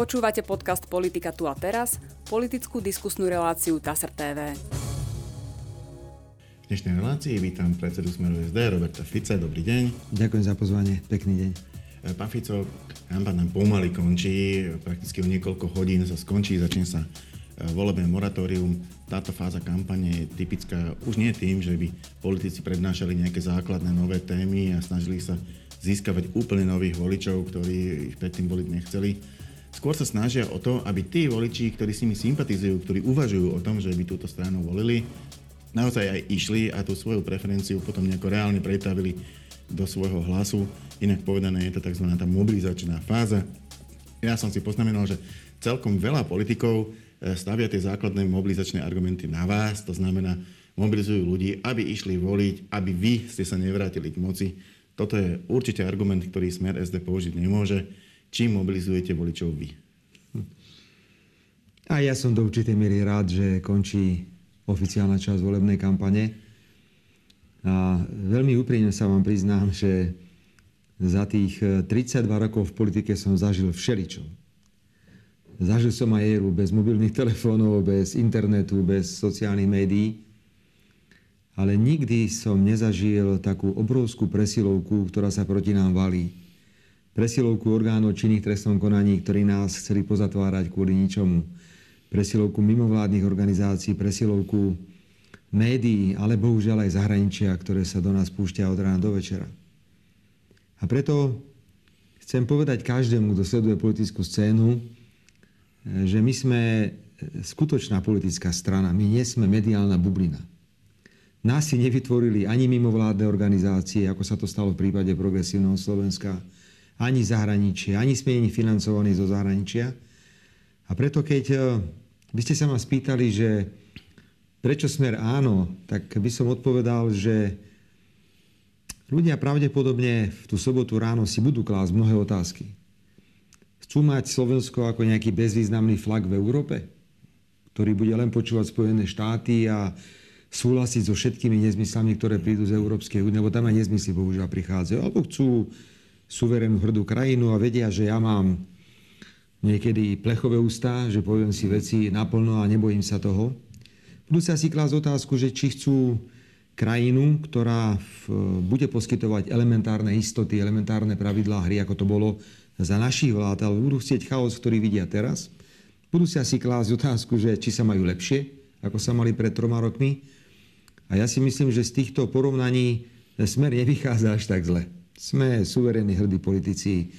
Počúvate podcast Politika tu a teraz, politickú diskusnú reláciu TASR TV. V dnešnej relácii vítam predsedu Smeru SD Roberta Fica. Dobrý deň. Ďakujem za pozvanie. Pekný deň. Pán Fico, kampaň nám pomaly končí. Prakticky o niekoľko hodín sa skončí. Začne sa volebné moratórium. Táto fáza kampane je typická už nie tým, že by politici prednášali nejaké základné nové témy a snažili sa získavať úplne nových voličov, ktorí ich predtým voliť nechceli. Skôr sa snažia o to, aby tí voliči, ktorí s nimi sympatizujú, ktorí uvažujú o tom, že by túto stranu volili, naozaj aj išli a tú svoju preferenciu potom nejako reálne pretavili do svojho hlasu. Inak povedané, je to tzv. Tá mobilizačná fáza. Ja som si poznamenal, že celkom veľa politikov stavia tie základné mobilizačné argumenty na vás, to znamená, mobilizujú ľudí, aby išli voliť, aby vy ste sa nevrátili k moci. Toto je určite argument, ktorý Smer SD použiť nemôže. Čím mobilizujete voličov vy? A ja som do určitej miery rád, že končí oficiálna časť volebnej kampane. A veľmi úprimne sa vám priznám, že za tých 32 rokov v politike som zažil všeličo. Zažil som aj éru bez mobilných telefónov, bez internetu, bez sociálnych médií. Ale nikdy som nezažil takú obrovskú presilovku, ktorá sa proti nám valí. Presilovku orgánov činných trestnom konaní, ktorí nás chceli pozatvárať kvôli ničomu. Presilovku mimovládnych organizácií, presilovku médií, ale bohužiaľ aj zahraničia, ktoré sa do nás púšťa od rána do večera. A preto chcem povedať každému, kto sleduje politickú scénu, že my sme skutočná politická strana, my nie sme mediálna bublina. Nás si nevytvorili ani mimovládne organizácie, ako sa to stalo v prípade Progresívneho Slovenska, ani zahraničie, ani sme nie financovaní zo zahraničia. A preto, keď by ste sa ma spýtali, že prečo Smer áno, tak by som odpovedal, že ľudia pravdepodobne v tú sobotu ráno si budú klásť mnohé otázky. Chcú mať Slovensko ako nejaký bezvýznamný flak v Európe, ktorý bude len počúvať Spojené štáty a súhlasiť so všetkými nezmyslami, ktoré prídu z Európskej únie, lebo tam aj nezmysly bohužiaľ prichádzajú. Alebo chcú suverénnu hrdú krajinu a vedia, že ja mám niekedy plechové ústa, že poviem si veci naplno a nebojím sa toho. Budú sa si klásť otázku, že či chcú krajinu, ktorá bude poskytovať elementárne istoty, elementárne pravidlá hry, ako to bolo za našich vlád, ale budú chcieť chaos, ktorý vidia teraz. Budú si asi klásť otázku, že či sa majú lepšie, ako sa mali pred 3 rokmi. A ja si myslím, že z týchto porovnaní Smer nevychádza až tak zle. Sme suverénni, hrdí politici.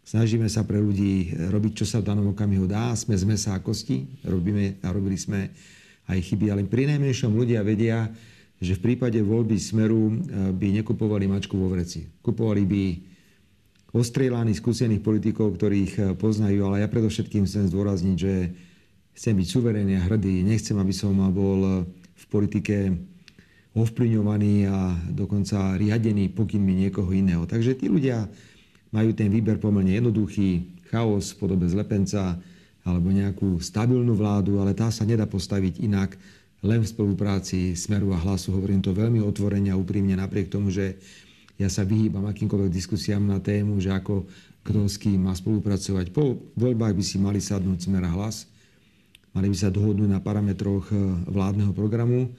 Snažíme sa pre ľudí robiť, čo sa v danom okamihu dá. Sme z mesa a kosti. Robíme a robili sme aj chyby. Ale pri najmenšom ľudia vedia, že v prípade voľby Smeru by nekupovali mačku vo vreci. Kupovali by ostrieľaných, skúsených politikov, ktorých poznajú, ale ja predovšetkým chcem zdôrazniť, že chcem byť suverénny a hrdý. Nechcem, aby som bol v politike ovplyvňovaný a dokonca riadený pokynmi niekoho iného. Takže tí ľudia majú ten výber pomerne jednoduchý, chaos v podobe zlepenca alebo nejakú stabilnú vládu, ale tá sa nedá postaviť inak len v spolupráci Smeru a Hlasu. Hovorím to veľmi otvorene a úprimne napriek tomu, že ja sa vyhýbam akýmkoľvek diskusiám na tému, že ako kto s kým má spolupracovať. Po voľbách by si mali sadnúť Smer a Hlas, mali by sa dohodnúť na parametroch vládneho programu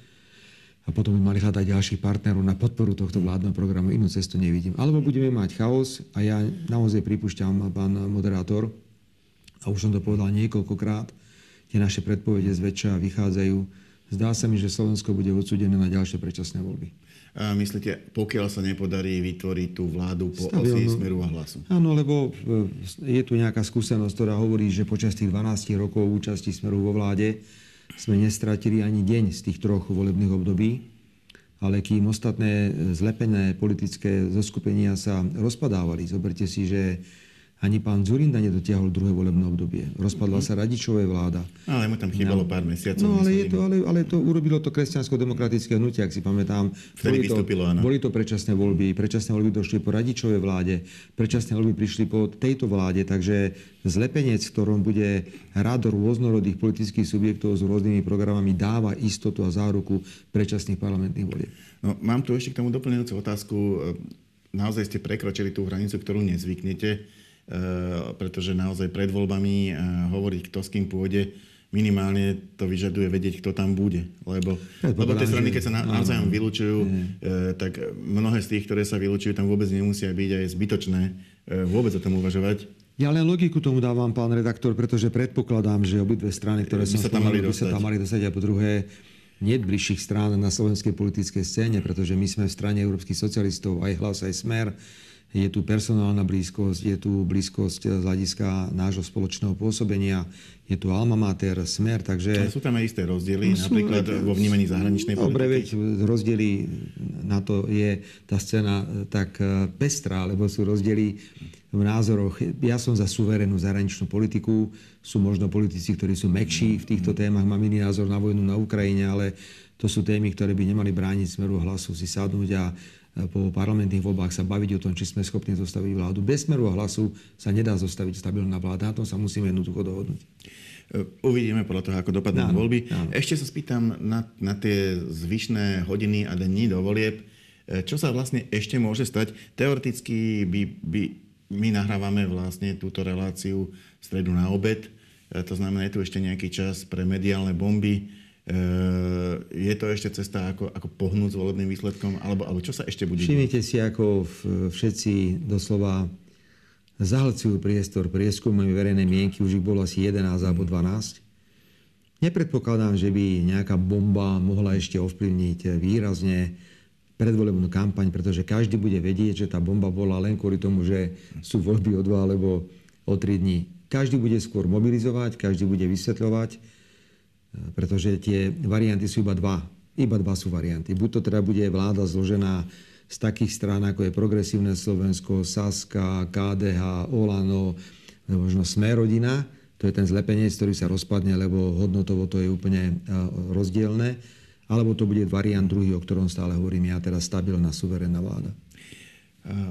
a potom by mali hľadať ďalších partnerov na podporu tohto vládneho programu. Inú cestu nevidím. Alebo budeme mať chaos a ja naozaj pripúšťam, pán moderátor, a už som to povedal niekoľkokrát, tie naše predpovede zväčša vychádzajú. Zdá sa mi, že Slovensko bude odsúdené na ďalšie predčasné voľby. A myslíte, pokiaľ sa nepodarí vytvoriť tú vládu po osi Smeru a Hlasu? Áno, lebo je tu nejaká skúsenosť, ktorá hovorí, že počas tých 12 rokov účasti Smeru vo vláde sme nestratili ani deň z tých 3 volebných období, ale kým ostatné zlepené politické zoskupenia sa rozpadávali. Zoberte si, že ani pán Dzurinda nedotiahol 2. volebné obdobie. Rozpadla sa Radičovej vláda. Ale mu tam chýbalo pár mesiacov. No, ale urobilo to Kresťanskodemokratické hnutie, ak si pamätám. Vtedy vystúpilo, áno. Boli to predčasné voľby. Predčasné voľby došli po Radičovej vláde. Predčasné voľby prišli po tejto vláde. Takže zlepenec, v ktorom bude rad rôznorodých politických subjektov s rôznymi programami, dáva istotu a záruku predčasných parlamentných volieb. No, mám tu ešte k tomu doplňujúcu otázku. Naozaj ste prekročili tú hranicu, ktorú nezvyknete. pretože naozaj pred voľbami hovoriť, kto s kým pôjde, minimálne to vyžaduje vedieť, kto tam bude. Lebo tie strany, keď sa navzájom vylúčujú, tak mnohé z tých, ktoré sa vylúčujú, tam vôbec nemusia byť a je zbytočné vôbec o tom uvažovať. Ja len logiku tomu dávam, pán redaktor, pretože predpokladám, že obidve strany, ktoré som spomenul, by sa tam mali dostať a po druhé nie bližších strán na slovenskej politickej scéne, pretože my sme v strane európskych socialistov, aj Hlas, aj Smer. Je tu personálna blízkosť, je tu blízkosť z hľadiska nášho spoločného pôsobenia, je tu alma mater, Smer, takže... Sú tam aj isté rozdiely, napríklad vo vnímaní zahraničnej politiky. Dobre, veď rozdiely na to je tá scéna tak pestrá, lebo sú rozdiely v názoroch. Ja som za suverénnu zahraničnú politiku, sú možno politici, ktorí sú mäkší v týchto témach, mám iný názor na vojnu na Ukrajine, ale to sú témy, ktoré by nemali brániť Smeru a Hlasu si sadnúť a po parlamentných voľbách sa baviť o tom, či sme schopní zostaviť vládu. Bez Smeru a Hlasu sa nedá zostaviť stabilná vláda. Na tom sa musíme jednoducho dohodnúť. Uvidíme podľa toho, ako dopadnú voľby. Áno. Ešte sa spýtam na tie zvyšné hodiny a dní do volieb. Čo sa vlastne ešte môže stať? Teoreticky my nahrávame vlastne túto reláciu v stredu na obed. To znamená, je tu ešte nejaký čas pre mediálne bomby. Je to ešte cesta, ako pohnúť s volebným výsledkom? Alebo čo sa ešte bude? Všimnite si, ako všetci doslova zahlcujú priestor prieskumami verejnej mienky. Už ich bolo asi 11 alebo 12. Nepredpokladám, že by nejaká bomba mohla ešte ovplyvniť výrazne predvolebnú kampaň, pretože každý bude vedieť, že tá bomba bola len kvôli tomu, že sú voľby o 2 alebo o 3 dní. Každý bude skôr mobilizovať, každý bude vysvetľovať, pretože tie varianty sú iba dva. Iba dva sú varianty. Buď to teda bude vláda zložená z takých strán, ako je Progresívne Slovensko, SASKA, KDH, Olano, možno SME Rodina. To je ten zlepenec, ktorý sa rozpadne, lebo hodnotovo to je úplne rozdielne. Alebo to bude variant druhý, o ktorom stále hovorím ja, teda stabilná, suverénna vláda.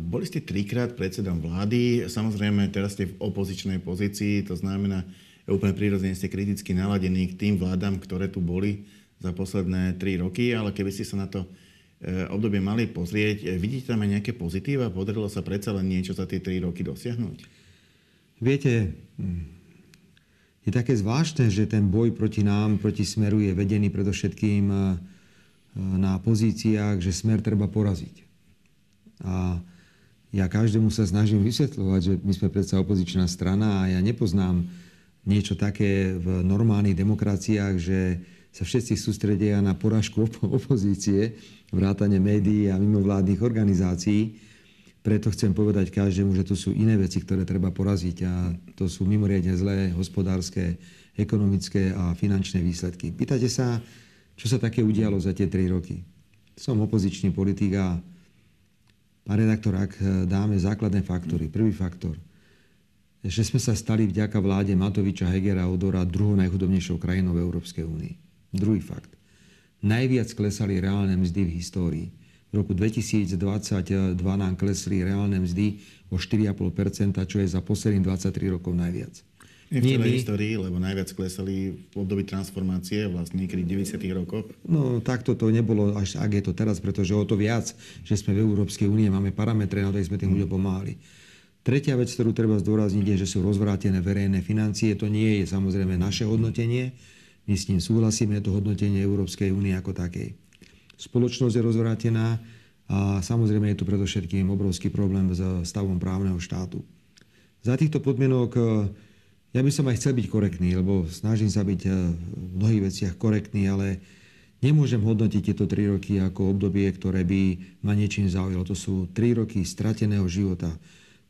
Boli ste trikrát predsedom vlády. Samozrejme, teraz ste v opozičnej pozícii. To znamená, úplne prirodzene ste kriticky naladení k tým vládám, ktoré tu boli za posledné 3 roky, ale keby ste sa na to obdobie mali pozrieť, vidíte tam aj nejaké pozitíva? Podarilo sa predsa len niečo za tie 3 roky dosiahnuť? Viete, je také zvláštne, že ten boj proti nám, proti Smeru je vedený predovšetkým na pozíciách, že Smer treba poraziť. A ja každému sa snažím vysvetľovať, že my sme predsa opozičná strana a ja nepoznám niečo také v normálnych demokraciách, že sa všetci sústredia na porážku opozície, vrátane médií a mimovládnych organizácií. Preto chcem povedať každému, že tu sú iné veci, ktoré treba poraziť a to sú mimoriadne zlé hospodárske, ekonomické a finančné výsledky. Pýtate sa, čo sa také udialo za tie 3 roky. Som opozičný politik a pán redaktor, ak dáme základné faktory, prvý faktor, že sme sa stali vďaka vláde Matoviča, Hegera, Ódora druhou najchudobnejšou krajinou v Európskej únii. Druhý fakt. Najviac klesali reálne mzdy v histórii. V roku 2022 nám klesli reálne mzdy o 4,5%, čo je za posledných 23 rokov najviac. Nie v celej histórii, lebo najviac klesali v období transformácie, vlastne niekedy v 90. rokoch. No takto to nebolo, až ak je to teraz, pretože o to viac, že sme v Európskej únie, máme parametre, na to sme tým ľuďom pomáhali. Tretia vec, ktorú treba zdôrazniť, je, že sú rozvrátené verejné financie. To nie je samozrejme naše hodnotenie. My s ním súhlasíme, je to hodnotenie Európskej únie ako takej. Spoločnosť je rozvrátená a samozrejme je tu predovšetkým obrovský problém s stavom právneho štátu. Za týchto podmienok ja by som aj chcel byť korektný, lebo snažím sa byť v mnohých veciach korektný, ale nemôžem hodnotiť tieto 3 roky ako obdobie, ktoré by ma niečím zaujalo. To sú 3 roky strateného života.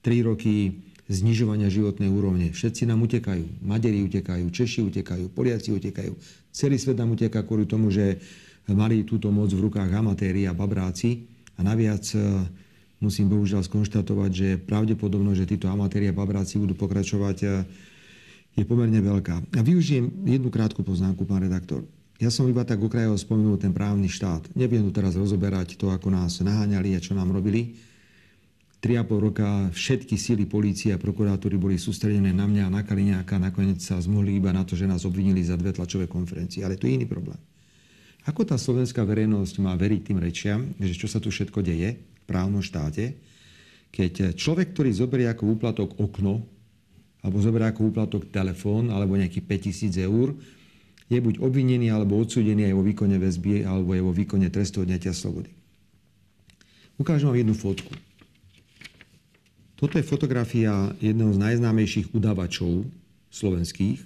3 roky znižovania životnej úrovne. Všetci nám utekajú. Maďari utekajú, Češi utekajú, Poliaci utekajú. Celý svet nám uteká kvôli tomu, že mali túto moc v rukách amatéri a babráci. A naviac musím bohužiaľ skonštatovať, že pravdepodobno, že títo amatéri a babráci budú pokračovať, je pomerne veľká. A využijem jednu krátku poznámku, pán redaktor. Ja som iba tak okrajovo spomenul ten právny štát. Nebudem tu teraz rozoberať to, ako nás naháňali a čo nám robili. 3,5 roka všetky síly polície a prokuratúry boli sústredené na mňa a na Kaliňáka. Nakoniec sa zmohli iba na to, že nás obvinili za 2 tlačové konferencie. Ale to je iný problém. Ako tá slovenská verejnosť má veriť tým rečiam, že čo sa tu všetko deje v právnom štáte, keď človek, ktorý zoberie ako úplatok okno, alebo zoberie ako úplatok telefón, alebo nejakých 5 000 eur, je buď obvinený, alebo odsúdený aj vo výkone väzby, alebo aj vo výkone trestu odňatia slobody. Ukážem vám jednu fotku. Toto je fotografia jedného z najznámejších udavačov slovenských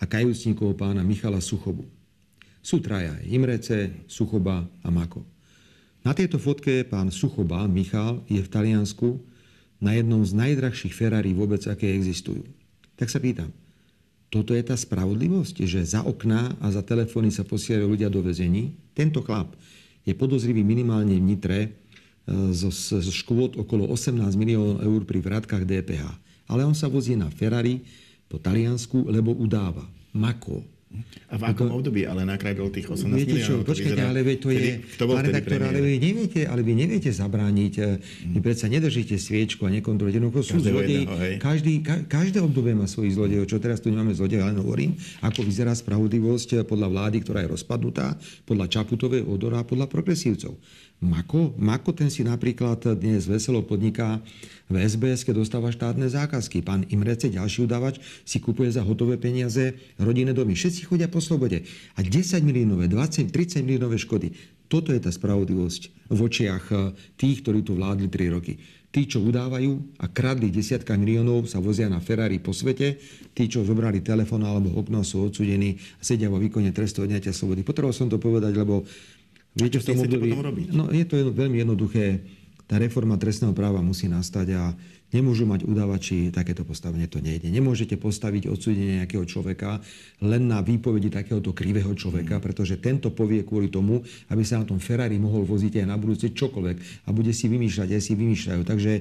a kajúcníkov pána Michala Suchobu. Sú traja, Imrecze, Suchoba a Mako. Na tejto fotke pán Suchoba, Michal, je v Taliansku na jednom z najdrahších Ferrari vôbec, aké existujú. Tak sa pýtam, toto je tá spravodlivosť, že za okná a za telefóny sa posielajú ľudia do väzení? Tento chlap je podozrivý minimálne v Nitre zo škôd okolo 18 000 000 eur pri vrátkach DPH. Ale on sa vozí na Ferrari po Taliansku, lebo udáva. Mako. A v akom období ale nakradol tých 18 miliónov? Počkajte, ale to je... ale vy neviete zabrániť. Vy predsa nedržíte sviečku a nekontrolujete. Sú zlodeji. Každé obdobie má svojich zlodejov. Čo teraz tu nemáme zlodejov, ale hovorím, ako vyzerá spravodlivosť podľa vlády, ktorá je rozpadnutá, podľa Čaputovej, Ódora a podľa progresívcov. Mako, ten si napríklad dnes veselo podniká v SBS, keď dostáva štátne zákazky. Pán Imrecze, ďalší udávač, si kupuje za hotové peniaze rodinné domy. Všetci chodia po slobode. A 10 miliónové, 20, 30 miliónové škody. Toto je tá spravodlivosť v očiach tých, ktorí tu vládli 3 roky. Tí, čo udávajú a kradli desiatka miliónov, sa vozia na Ferrari po svete. Tí, čo zobrali telefón alebo okno, sú odsúdení a sedia vo výkone trestu odňatia slobody. Potreboval som to povedať, lebo viete, v tom období, je to veľmi jednoduché. Tá reforma trestného práva musí nastať a nemôžu mať udávači takéto postavenie, to nejde. Nemôžete postaviť odsúdenie nejakého človeka len na výpovedi takéhoto krivého človeka, pretože tento povie kvôli tomu, aby sa na tom Ferrari mohol voziť aj na budúce čokoľvek a bude si vymýšľať, aj si vymýšľajú. Takže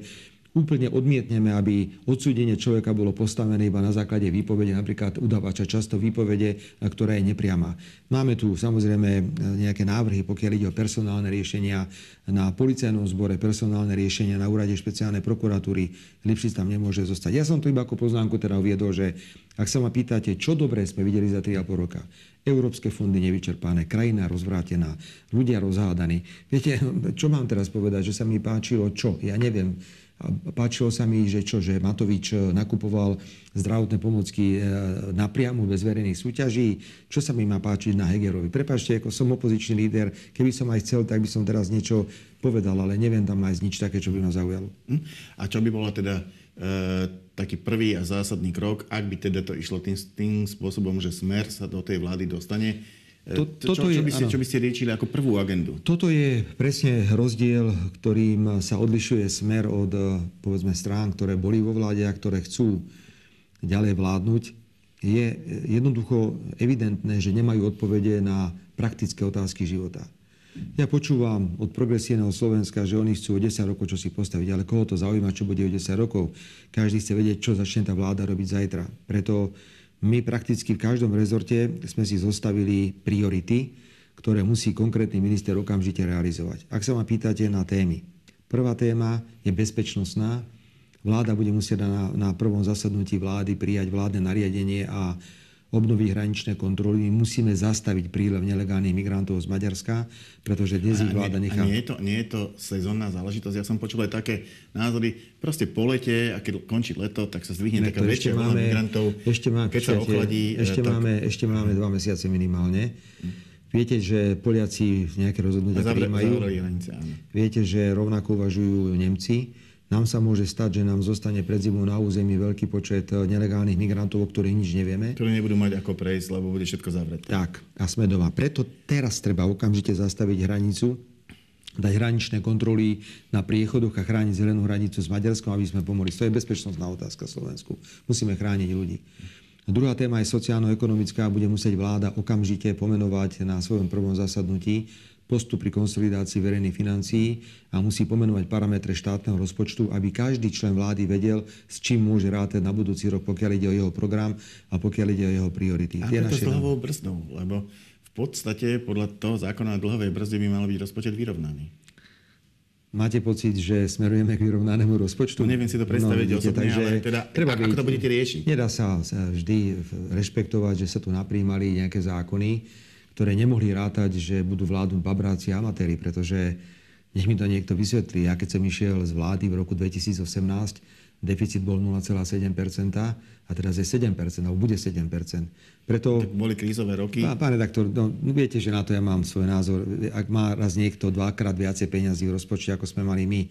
úplne odmietneme, aby odsúdenie človeka bolo postavené iba na základe výpovede, napríklad udávača, často výpovede, ktorá je nepriama. Máme tu samozrejme nejaké návrhy, pokiaľ ide o personálne riešenia na policajnom zbore, personálne riešenia na úrade špeciálnej prokuratúry. Lipšic tam nemôže zostať. Ja som to iba ako poznámku teda uviedol, že ak sa ma pýtate, čo dobré sme videli za 3,5 roka, európske fondy nevyčerpané, krajina rozvrátená, ľudia rozhádaní. Viete, čo mám teraz povedať, že sa mi páčilo čo? Ja neviem. A páčilo sa mi, že Matovič nakupoval zdravotné pomocky napriamo bez verejných súťaží. Čo sa mi má páčiť na Hegerovi? Prepáčte, ako som opozičný líder, keby som aj chcel, tak by som teraz niečo povedal, ale neviem tam nájsť nič také, čo by ma zaujalo. A čo by bola teda taký prvý a zásadný krok, ak by teda to išlo tým spôsobom, že Smer sa do tej vlády dostane? Čo by ste riečili ako prvú agendu? Toto je presne rozdiel, ktorým sa odlišuje Smer od, povedzme, strán, ktoré boli vo vláde a ktoré chcú ďalej vládnuť. Je jednoducho evidentné, že nemajú odpovede na praktické otázky života. Ja počúvam od Progresívneho Slovenska, že oni chcú o 10 rokov čo si postaviť, ale koho to zaujíma, čo bude o 10 rokov? Každý chce vedieť, čo začne tá vláda robiť zajtra. Preto my prakticky v každom rezorte sme si zostavili priority, ktoré musí konkrétny minister okamžite realizovať. Ak sa ma pýtate na témy. Prvá téma je bezpečnostná. Vláda bude musieť na prvom zasadnutí vlády prijať vládne nariadenie a obnoviť hraničné kontroly. My musíme zastaviť prílev nelegálnych migrantov z Maďarska, pretože dnes ich vláda nechá. Nie je to sezónna záležitosť. Ja som počul aj také názory. Proste po lete, a keď končí leto, tak sa zdvihne taká väčšia vlna migrantov. Ešte máme 2 mesiace minimálne. Viete, že Poliaci nejaké rozhodnutia prijímajú. Viete, že rovnako uvažujú Nemci. Nám sa môže stať, že nám zostane pred zimou na území veľký počet nelegálnych migrantov, o ktorých nič nevieme. Ktorí nebudú mať ako prejsť, lebo bude všetko zavreté. Tak, a sme doma. Preto teraz treba okamžite zastaviť hranicu, dať hraničné kontroly na priechodoch a chrániť zelenú hranicu s Maďarskom, aby sme pomohli. To je bezpečnostná otázka Slovensku. Musíme chrániť ľudí. Druhá téma je sociálno-ekonomická. Bude musieť vláda okamžite pomenovať na svojom prvom zasadnutí postup pri konsolidácii verejných financií a musí pomenovať parametre štátneho rozpočtu, aby každý člen vlády vedel, s čím môže rátať na budúci rok, pokiaľ ide o jeho program a pokiaľ ide o jeho priority. A to s dlhovou brzdou, lebo v podstate podľa toho zákona o dlhovej brzde by mal byť rozpočet vyrovnaný. Máte pocit, že smerujeme k vyrovnanému rozpočtu? No, neviem si to predstaviť osobne, ale teda, ako to budete riešiť? Nedá sa vždy rešpektovať, že sa tu napríjmali nejaké zákony, ktoré nemohli rátať, že budú vládnuť babráci a amatéri, pretože Nech mi to niekto vysvetlí. Ja keď som išiel z vlády v roku 2018, deficit bol 0,7% a teraz je 7%, alebo bude 7%. Preto... Tak boli krízové roky. Pán redaktor, no, viete, že na to ja mám svoj názor. Ak má raz niekto dvakrát viacej peňazí v rozpočte, ako sme mali my,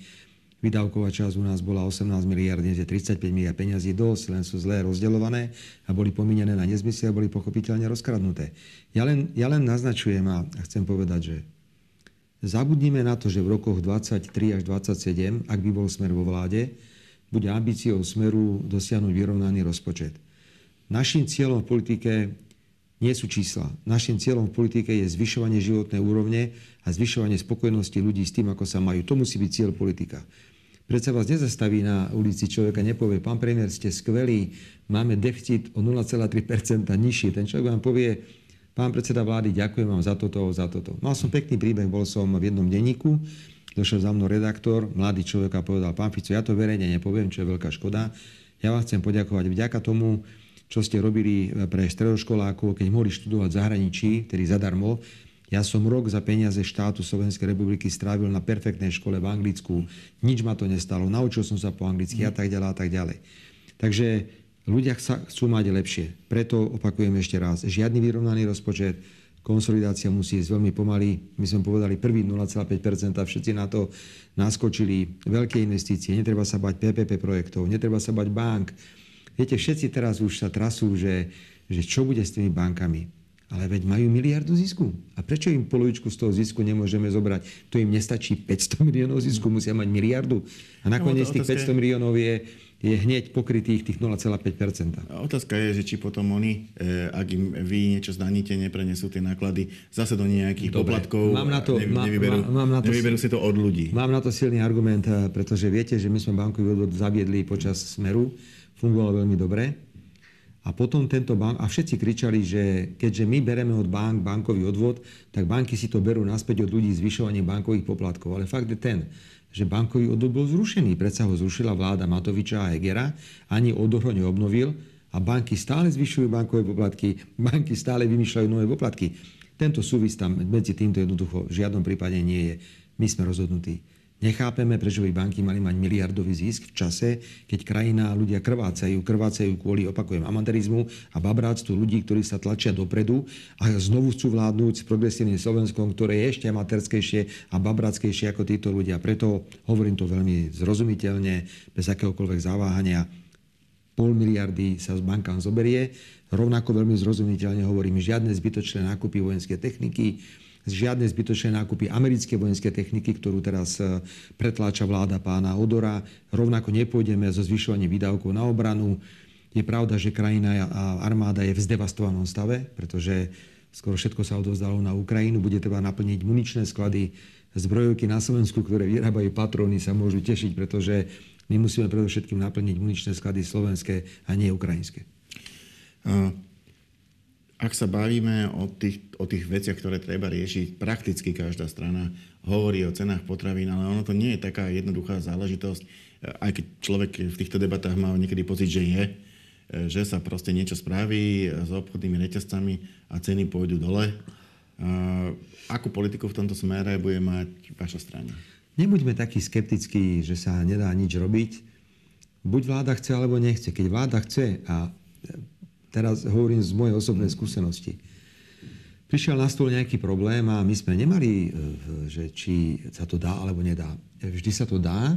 výdavková časť u nás bola 18 miliard, dnes je 35 miliard peňazí dosť, len sú zlé rozdeľované a boli pomínené na nezmysly a boli pochopiteľne rozkradnuté. Ja len naznačujem a chcem povedať, že zabudnime na to, že v rokoch 23 až 27, ak by bol Smer vo vláde, bude ambíciou Smeru dosiahnuť vyrovnaný rozpočet. Naším cieľom v politike nie sú čísla. Našim cieľom v politike je zvyšovanie životnej úrovne a zvyšovanie spokojnosti ľudí s tým, ako sa majú. To musí byť cieľ politika. Predsa vás nezastaví na ulici človeka, nepovie, pán premiér, ste skvelí, máme deficit o 0,3% nižší. Ten človek vám povie, pán predseda vlády, ďakujem vám za toto, za toto. Mal som pekný príbeh, bol som v jednom denníku, došiel za mnou redaktor, mladý človek a povedal, pán Fico, ja to verejne nepoviem, čo je veľká škoda. Ja vám chcem poďakovať vďaka tomu, čo ste robili pre stredoškolákov, keď mohli študovať v zahraničí, tedy zadarmo. Ja som rok za peniaze štátu Slovenskej republiky strávil na perfektnej škole v Anglicku. Nič ma to nestalo. Naučil som sa po anglicky a tak ďalej a tak ďalej. Takže ľudia sa chcú mať lepšie. Preto opakujem ešte raz. Žiadny vyrovnaný rozpočet. Konsolidácia musí ísť veľmi pomaly. My sme povedali prvý 0,5%. Všetci na to naskočili. Veľké investície. Netreba sa bať PPP projektov. Netreba sa bať bank. Viete, všetci teraz už sa trasú, že čo bude s tými bankami. Ale veď majú miliardu zisku. A prečo im polovičku z toho zisku nemôžeme zobrať? To im nestačí 500 miliónov zisku, musia mať miliardu. A nakoniec tých 500 miliónov je hneď pokrytých tých 0,5%. Otázka je, že či potom oni, ak im vy niečo zdaníte, neprenesú tie náklady zase do nejakých poplatkov. Nevyberú si to od ľudí. Mám na to silný argument, pretože viete, že my sme bankový odvod zaviedli počas Smeru. Fungovalo veľmi dobre. A potom tento bank... A všetci kričali, že keďže my bereme od bank bankový odvod, tak banky si to berú naspäť od ľudí zvyšovaním bankových poplatkov. Ale fakt je ten, že bankový odvod bol zrušený. Predsa ho zrušila vláda Matoviča a Hegera. Ani Ódor ho neobnovil. A banky stále zvyšujú bankové poplatky. Banky stále vymýšľajú nové poplatky. Tento súvis tam medzi týmto jednoducho v žiadnom prípade nie je. My sme rozhodnutí. Nechápeme, prečo by banky mali mať miliardový zisk v čase, keď krajina, ľudia krvácajú kvôli, opakujem, amatérizmu a babráctvu ľudí, ktorí sa tlačia dopredu a znovu chcú vládnuť s progresívnym Slovenskom, ktoré je ešte amatérskejšie a babráckejšie ako títo ľudia. Preto hovorím to veľmi zrozumiteľne, bez akéhokoľvek zaváhania. 0,5 miliardy sa z bankám zoberie. Rovnako veľmi zrozumiteľne hovorím, žiadne zbytočné nákupy vojenské techniky, žiadne zbytočné nákupy americké vojenské techniky, ktorú teraz pretláča vláda pána Ódora. Rovnako nepôjdeme so zvyšovaním výdavkov na obranu. Je pravda, že krajina a armáda je v zdevastovanom stave, pretože skoro všetko sa odovzdalo na Ukrajinu. Bude treba naplniť muničné sklady, zbrojovky na Slovensku, ktoré vyrábajú patróny, sa môžu tešiť, pretože my musíme predovšetkým naplniť muničné sklady slovenské a nie ukrajinské. Ak sa bavíme o tých veciach, ktoré treba riešiť, prakticky každá strana hovorí o cenách potravín, ale ono to nie je taká jednoduchá záležitosť, aj keď človek v týchto debatách má niekedy pocit, že je, že sa proste niečo spraví s obchodnými reťazcami a ceny pôjdu dole. Akú politiku v tomto smere bude mať vaša strana? Nebuďme takí skeptickí, že sa nedá nič robiť. Buď vláda chce, alebo nechce. Keď vláda chce a... Teraz hovorím z mojej osobnej skúsenosti. Prišiel na stôl nejaký problém a my sme nemali, že či sa to dá alebo nedá. Vždy sa to dá.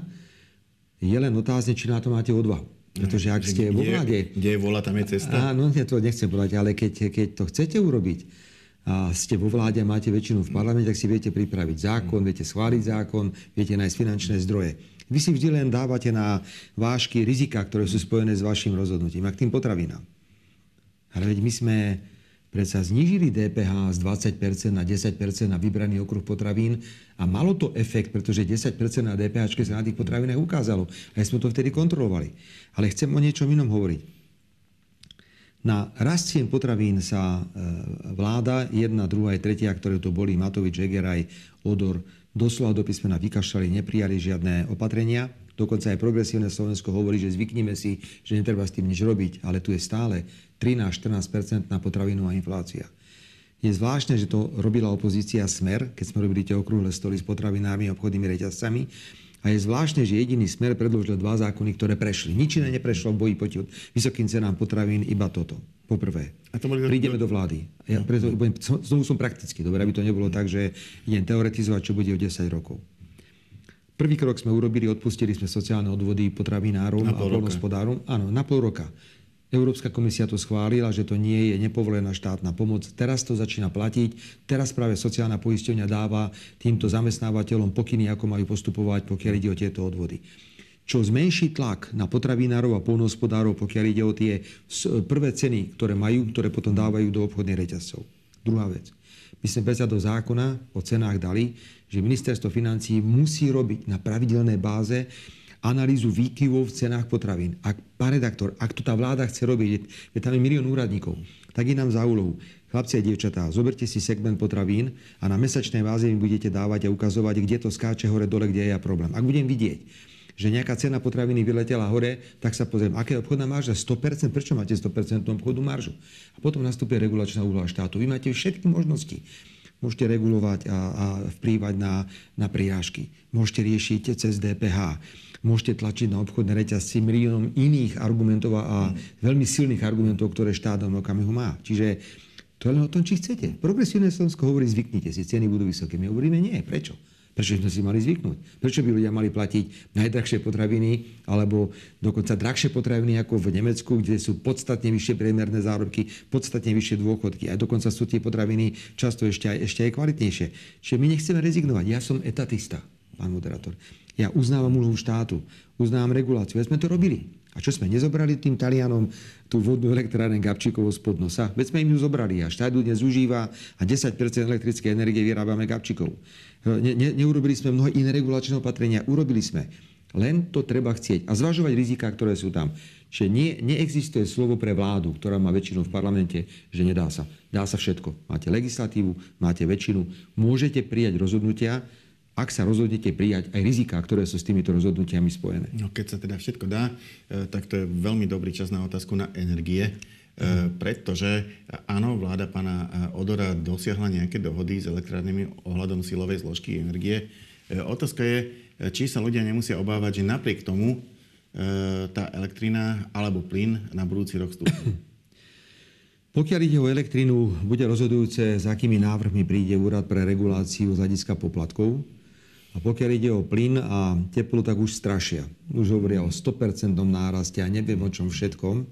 Je len otázne, či na to máte odvahu. Pretože ak ste vo vláde... Kde je vola, tam je cesta. Áno, to nechcem povedať, ale keď to chcete urobiť a ste vo vláde a máte väčšinu v parlamente, tak si viete pripraviť zákon, viete schváliť zákon, viete nájsť finančné zdroje. Vy si vždy len dávate na vážky rizika, ktoré sú spojené s vašim rozhodnutím a k tým potravinám. Ale veď my sme predsa znížili DPH z 20% na 10% na vybraný okruh potravín a malo to efekt, pretože 10% na DPH sa na tých potravinách ukázalo. A sme to vtedy kontrolovali. Ale chcem o niečom inom hovoriť. Na rast cien potravín sa vláda, jedna, druhá aj tretia, ktoré to boli Matovič, Heger aj Ódor, doslova do písmena vykašľali, neprijali žiadne opatrenia. Dokonca aj Progresívne Slovensko hovorí, že zvyknime si, že netreba s tým nič robiť, ale tu je stále 13-14% na potravinová inflácia. Je zvláštne, že to robila opozícia Smer, keď sme robili tie okrúhle stoly s potravinármi a obchodnými reťazcami. A je zvláštne, že jediný Smer predložil dva zákony, ktoré prešli. Nič iné neprešlo v boji proti vysokým cenám potravín, iba toto. Poprvé, prídeme do vlády. Ja preto znovu som prakticky. Dobre, aby to nebolo tak, že idem teoretizovať, čo bude o 10 rokov. Prvý krok sme urobili, odpustili sme sociálne odvody potravinárom a poľnohospodárom. Áno, na pol roka. Európska komisia to schválila, že to nie je nepovolená štátna pomoc. Teraz to začína platiť. Teraz práve sociálna poisťovňa dáva týmto zamestnávateľom pokyny, ako majú postupovať, pokiaľ ide o tieto odvody. Čo zmenší tlak na potravinárov a poľnohospodárov, pokiaľ ide o tie prvé ceny, ktoré majú, ktoré potom dávajú do obchodných reťazcov. Druhá vec. My sme bez do zákona o cenách dali, že ministerstvo financií musí robiť na pravidelnej báze analýzu výkyvov v cenách potravín. Ak, pán redaktor, ak to tá vláda chce robiť, je tam milión úradníkov, tak je nám za úlohu. Chlapci a dievčatá, zoberte si segment potravín a na mesačnej báze im budete dávať a ukazovať, kde to skáče hore dole, kde je problém. Ak budem vidieť, že nejaká cena potraviny vyletela hore, tak sa pozriem, aká je obchodná marža, 100%, prečo máte 100% obchodnú maržu? A potom nastupuje regulačná úloha štátu. Vy máte všetky možnosti. Môžete regulovať a vplývať na prirážky. Môžete riešiť cez DPH. Môžete tlačiť na obchodné reťazce miliónom iných argumentov a veľmi silných argumentov, ktoré štát v okamihu má. Čiže to je len o tom, či chcete. Progresívne Slovensko hovorí, zvyknite si, ceny budú vysoké. My hovoríme, nie. Prečo? Prečo sme si mali zvyknúť? Prečo by ľudia mali platiť najdrahšie potraviny alebo dokonca drahšie potraviny ako v Nemecku, kde sú podstatne vyššie priemerné zárobky, podstatne vyššie dôchodky a dokonca sú tie potraviny často ešte aj kvalitnejšie. Čiže my nechceme rezignovať. Ja som etatista, pán moderátor. Ja uznávam úlohu štátu, uznávam reguláciu. Ja sme to robili. A čo sme nezobrali tým Talianom tú vodnú elektráreň Gabčíkovo spod nosa? Veď sme im ju zobrali a štát ju dnes užíva a 10% elektrickej energie vyrábame Gabčíkovo. Neurobili sme mnohé iné regulačné opatrenia. Urobili sme. Len to treba chcieť a zvažovať riziká, ktoré sú tam. Čiže neexistuje slovo pre vládu, ktorá má väčšinu v parlamente, že nedá sa. Dá sa všetko. Máte legislatívu, máte väčšinu. Môžete prijať rozhodnutia, ak sa rozhodnete prijať aj riziká, ktoré sú s týmito rozhodnutiami spojené. No keď sa teda všetko dá, tak to je veľmi dobrý čas na otázku na energie, pretože áno, vláda pána Ódora dosiahla nejaké dohody s elektrárnymi ohľadom silovej zložky energie. Otázka je, či sa ľudia nemusia obávať, že napriek tomu tá elektrina alebo plyn na budúci rok stúpi. Pokiaľ ide o elektrínu, bude rozhodujúce, s akými návrhmi príde úrad pre reguláciu z hľadiska poplatkov. A pokiaľ ide o plyn a teplo, tak už strašia. Už hovoria o 100% náraste a neviem o čom všetkom.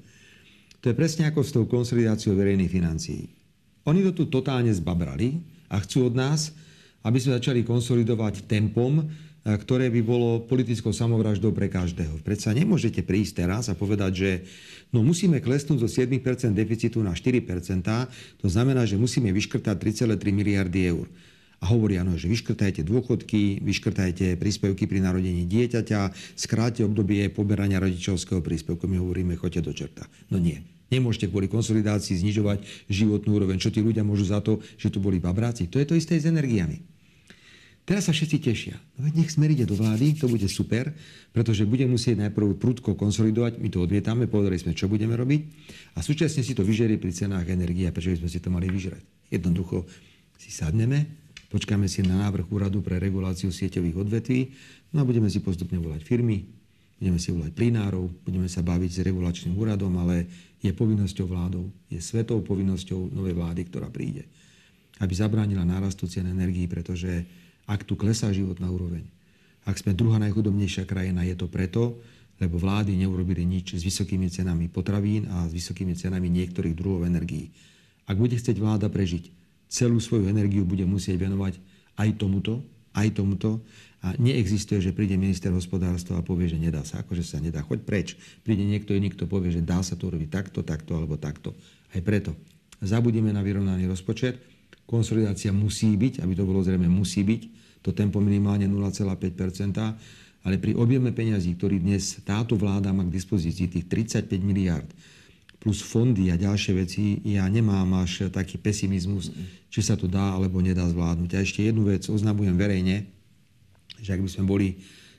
To je presne ako s tou konsolidáciou verejných financií. Oni to tu totálne zbabrali a chcú od nás, aby sme začali konsolidovať tempom, ktoré by bolo politickou samovraždou pre každého. Predsa nemôžete prísť teraz a povedať, že no musíme klesnúť zo 7% deficitu na 4%, to znamená, že musíme vyškrtať 3,3 miliardy eur. A hovoria, no, že vyškrtajte dôchodky, vyškrtajte príspevky pri narodení dieťaťa, skráte obdobie poberania rodičovského príspevku. My hovoríme, choďte do čerta. No nie. Nemôžete kvôli konsolidácii znižovať životnú úroveň. Čo tí ľudia môžu za to, že tu boli babráci? To je to isté s energiami. Teraz sa všetci tešia. Nech Smer ide do vlády, to bude super, pretože budeme musieť najprv prudko konsolidovať. My to odmietame, povedali sme, čo budeme robiť. A súčasne si to vyžerie pri cenách energie, prečo by sme si to mali vyžrať. Jednoducho si sadneme, počkáme si na návrh úradu pre reguláciu sieťových odvetví, no a budeme si postupne volať firmy, budeme si volať plynárov, budeme sa baviť s regulačným úradom, ale je povinnosťou vládou, je svetou povinnosťou novej vlády, ktorá príde, aby zabránila nárastu cien energií, pretože ak tu klesá životná úroveň, ak sme druhá najchudobnejšia krajina, je to preto, lebo vlády neurobili nič s vysokými cenami potravín a s vysokými cenami niektorých druhov energií. Ak bude chcieť vláda prežiť, celú svoju energiu bude musieť venovať aj tomuto. A neexistuje, že príde minister hospodárstva a povie, že nedá sa, akože sa nedá, choď preč. Príde niekto iný, kto povie, že dá sa to robiť takto alebo takto. Aj preto zabudíme na vyrovnaný rozpočet. Konsolidácia musí byť, aby to bolo zrejme, musí byť. To tempo minimálne 0,5%, ale pri objeme peňazí, ktorý dnes táto vláda má k dispozícii, tých 35 miliard, plus fondy a ďalšie veci, ja nemám až taký pesimizmus, či sa to dá alebo nedá zvládnuť. A ešte jednu vec oznamujem verejne, že ak by sme boli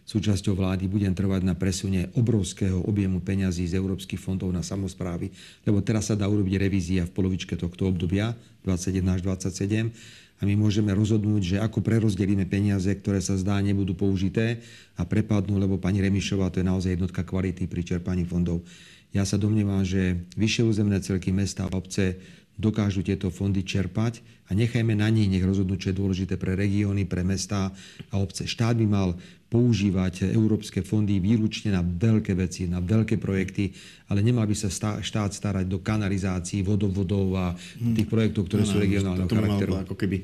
súčasťou vlády budem trvať na presune obrovského objemu peňazí z európskych fondov na samosprávy, lebo teraz sa dá urobiť revízia v polovičke tohto obdobia 21 až 27 a my môžeme rozhodnúť, že ako prerozdelíme peniaze, ktoré sa zdá nebudú použité a prepadnú, lebo pani Remišová, to je naozaj jednotka kvality pri čerpaní fondov. Ja sa domnievam, že vyššie územné celky, mesta a obce dokážu tieto fondy čerpať a nechajme na nich, nech rozhodnú, čo je dôležité pre regióny, pre mestá a obce. Štát by mal používať európske fondy výlučne na veľké veci, na veľké projekty, ale nemal by sa štát starať do kanalizácií, vodovodov a tých projektov, ktoré sú regionálneho charakteru. Mal ako keby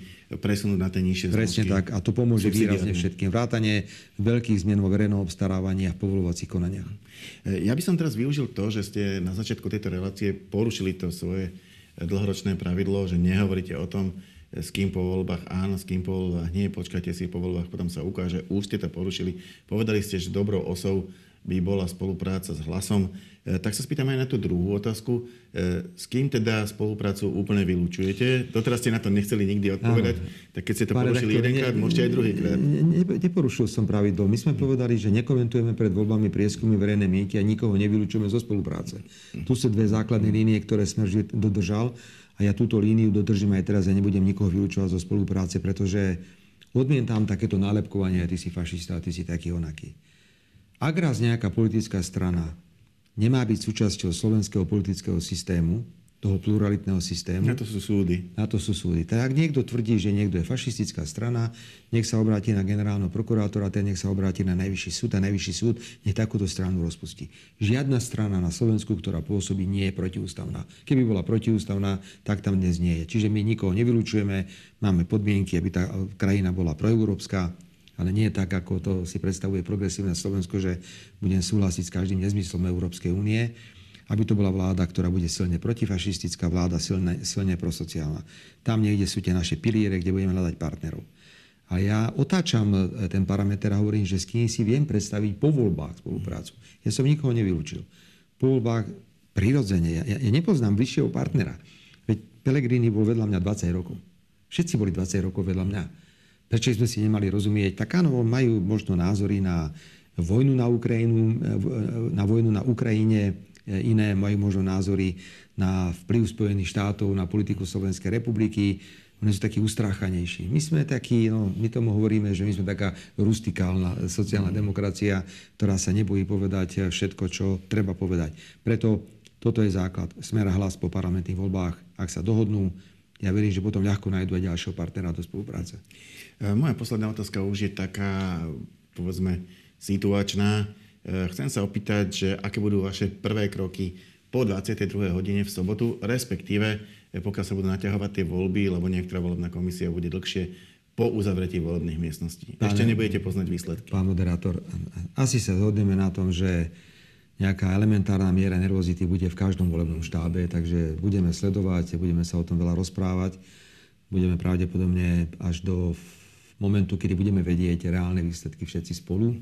presunúť na tie nižšie zložky. Presne tak. A to pomôže výrazne všetkým. Vrátane veľkých zmien vo verejnom obstarávaní a v povoľovacích konaniach. Ja by som teraz využil to, že ste na začiatku tejto relácie porušili to svoje dlhoročné pravidlo, že nehovoríte o tom, s kým po voľbách áno, s kým po voľbách nie, počkajte si po voľbách, potom sa ukáže. Už ste to porušili. Povedali ste, že dobrou osou by bola spolupráca s Hlasom. Tak sa spýtam aj na tú druhú otázku. S kým teda spoluprácu úplne vylúčujete? Doteraz ste na to nechceli nikdy odpovedať. Áno. Tak keď ste to porušili jedenkrát, môžete aj druhýkrát. Neporušil som pravidlo. My sme povedali, že nekomentujeme pred voľbami prieskumy verejnej mienky a nikoho nevylúčujeme zo spolupráce. Tu sú dve základné línie, ktoré Smer vždy dodržal. A ja túto líniu dodržím aj teraz, ja nebudem nikoho vylúčovať zo spolupráce, pretože odmietam takéto nálepkovanie, ty si fašista, ty si taký onaký. Ak raz nejaká politická strana nemá byť súčasťou slovenského politického systému, toho pluralitného systému. Na to sú súdy. Na to sú súdy. Tak ak niekto tvrdí, že niekto je fašistická strana, nech sa obráti na generálneho prokurátora, ten nech sa obráti na najvyšší súd a najvyšší súd nech takúto stranu rozpustí. Žiadna strana na Slovensku, ktorá pôsobí, nie je protiústavná. Keby bola protiústavná, tak tam dnes nie je. Čiže my nikoho nevylučujeme, máme podmienky, aby tá krajina bola proeurópska, ale nie tak, ako to si predstavuje Progresívne Slovensko, že budem súhlasiť s každým nezmyslom Európskej únie. Aby to bola vláda, ktorá bude silne protifašistická, vláda silne prosociálna. Tam niekde sú tie naše piliere, kde budeme hľadať partnerov. A ja otáčam ten parameter a hovorím, že s kým si viem predstaviť po voľbách spoluprácu. Ja som nikoho nevylúčil. Po voľbách prirodzene. Ja nepoznám bližšieho partnera. Veď Pellegrini bol vedľa mňa 20 rokov. Všetci boli 20 rokov vedľa mňa. Prečo sme si nemali rozumieť? Tak áno, majú možno názory na vojnu na Ukrajinu, na vojnu na Ukrajine, iné majú možno názory na vplyv Spojených štátov, na politiku Slovenskej republiky. Oni sú takí ustráchanejší. My sme takí, my tomu hovoríme, že my sme taká rustikálna sociálna demokracia, ktorá sa nebojí povedať všetko, čo treba povedať. Preto toto je základ. Smer a Hlas po parlamentných voľbách, ak sa dohodnú, ja verím, že potom ľahko nájdu aj ďalšieho partnera do spolupráce. Moja posledná otázka už je taká, povedzme, situačná. Chcem sa opýtať, že aké budú vaše prvé kroky po 22. hodine v sobotu, respektíve pokiaľ sa budú naťahovať tie voľby, lebo niektorá volebná komisia bude dlhšie po uzavretí volebných miestností. Ešte nebudete poznať výsledky. Pán moderátor, asi sa zhodneme na tom, že nejaká elementárna miera nervozity bude v každom volebnom štábe, takže budeme sledovať, budeme sa o tom veľa rozprávať. Budeme pravdepodobne až do momentu, kedy budeme vedieť reálne výsledky všetci spolu.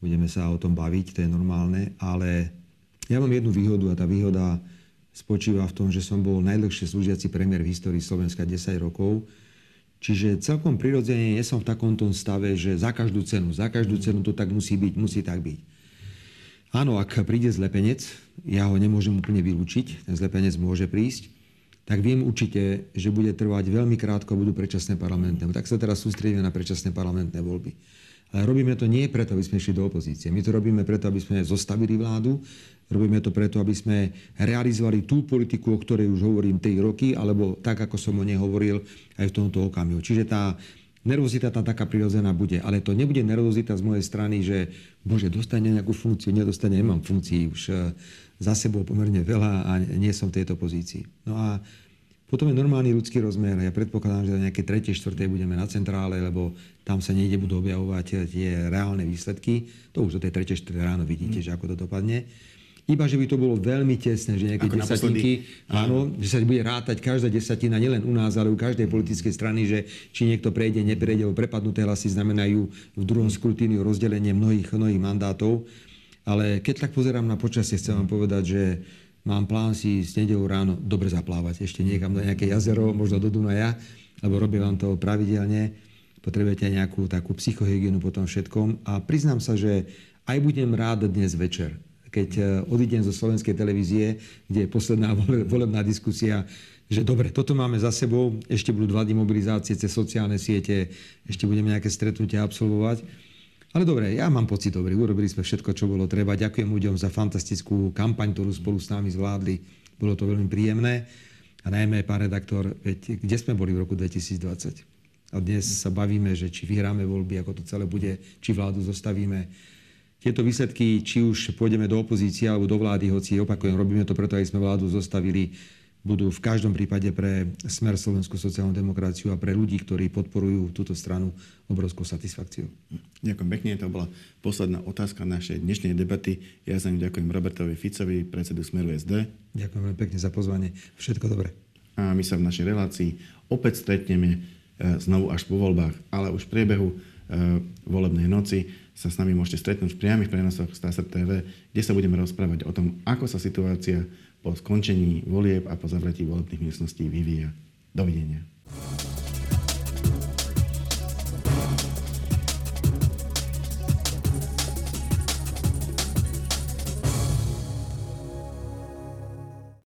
Budeme sa o tom baviť, to je normálne, ale ja mám jednu výhodu a tá výhoda spočíva v tom, že som bol najdlhšie slúžiaci premiér v histórii Slovenska 10 rokov. Čiže celkom prirodzene nie som v takomto stave, že za každú cenu to tak musí byť, musí tak byť. Áno, ak príde zlepenec, ja ho nemôžem úplne vylúčiť, ten zlepenec môže prísť, tak viem určite, že bude trvať veľmi krátko a budú predčasné parlamentné. Tak sa teraz sústredíme na predčasné parlamentné voľby. Ale robíme to nie preto, aby sme išli do opozície. My to robíme preto, aby sme zostavili vládu. Robíme to preto, aby sme realizovali tú politiku, o ktorej už hovorím 3 roky, alebo tak, ako som o nej hovoril aj v tomto okamihu. Čiže tá nervozita tá taká prirodzená bude. Ale to nebude nervozita z mojej strany, že bože, dostane nejakú funkciu, nedostane, nemám funkcií už za sebou pomerne veľa a nie som v tejto pozícii. No a potom je normálny ľudský rozmer. Ja predpokladám, že do nejaké 3. 4. budeme na centrále, lebo tam sa niekde budú objavovať tie reálne výsledky. To už do tej 3. 4. ráno vidíte, že ako to dopadne. Iba, že by to bolo veľmi tesné, že nejaké ako desatinky, áno, že sa bude rátať každá desatina, nielen u nás, ale u každej politickej strany, že či niekto prejde, neprejde, lebo prepadnuté hlasy znamenajú v druhom skrutíniu rozdelenie mnohých mandátov. Ale keď tak pozerám na počasie, chcem vám povedať, že mám plán si s nedeľou ráno dobre zaplávať. Ešte niekam na nejaké jazero, možno do Dunaja, lebo robím vám to pravidelne. potrebujete nejakú takú psychohygienu po tom všetkom. A priznám sa, že aj budem rád dnes večer, keď odídem zo slovenskej televízie, kde je posledná volebná diskusia, že dobre, toto máme za sebou, ešte budú 2 dni mobilizácie cez sociálne siete, ešte budeme nejaké stretnutia absolvovať. Ale dobre, ja mám pocit, dobre, urobili sme všetko, čo bolo treba. Ďakujem ľuďom za fantastickú kampaň, ktorú spolu s nami zvládli. Bolo to veľmi príjemné. A najmä, pán redaktor, veď, kde sme boli v roku 2020? A dnes sa bavíme, že či vyhráme voľby, ako to celé bude, či vládu zostavíme. Tieto výsledky, či už pôjdeme do opozície alebo do vlády, hoci opakujem, robíme to preto, aby sme vládu zostavili, budú v každom prípade pre Smer Slovensko sociálnu demokraciu a pre ľudí, ktorí podporujú túto stranu, obrovskou satisfakciou. Ďakujem pekne, to bola posledná otázka našej dnešnej debaty. Ja za ňu ďakujem Robertovi Ficovi, predsedu Smeru SD. Ďakujem veľmi pekne za pozvanie. Všetko dobre. A my sa v našej relácii opäť stretneme znovu až po voľbách, ale už v priebehu volebnej noci sa s nami môžete stretnúť v priamych prenosoch z TASR TV, kde sa budeme rozprávať o tom, ako sa situácia po skončení volieb a po zavretí volebných miestností vyvíja. Dovidenia.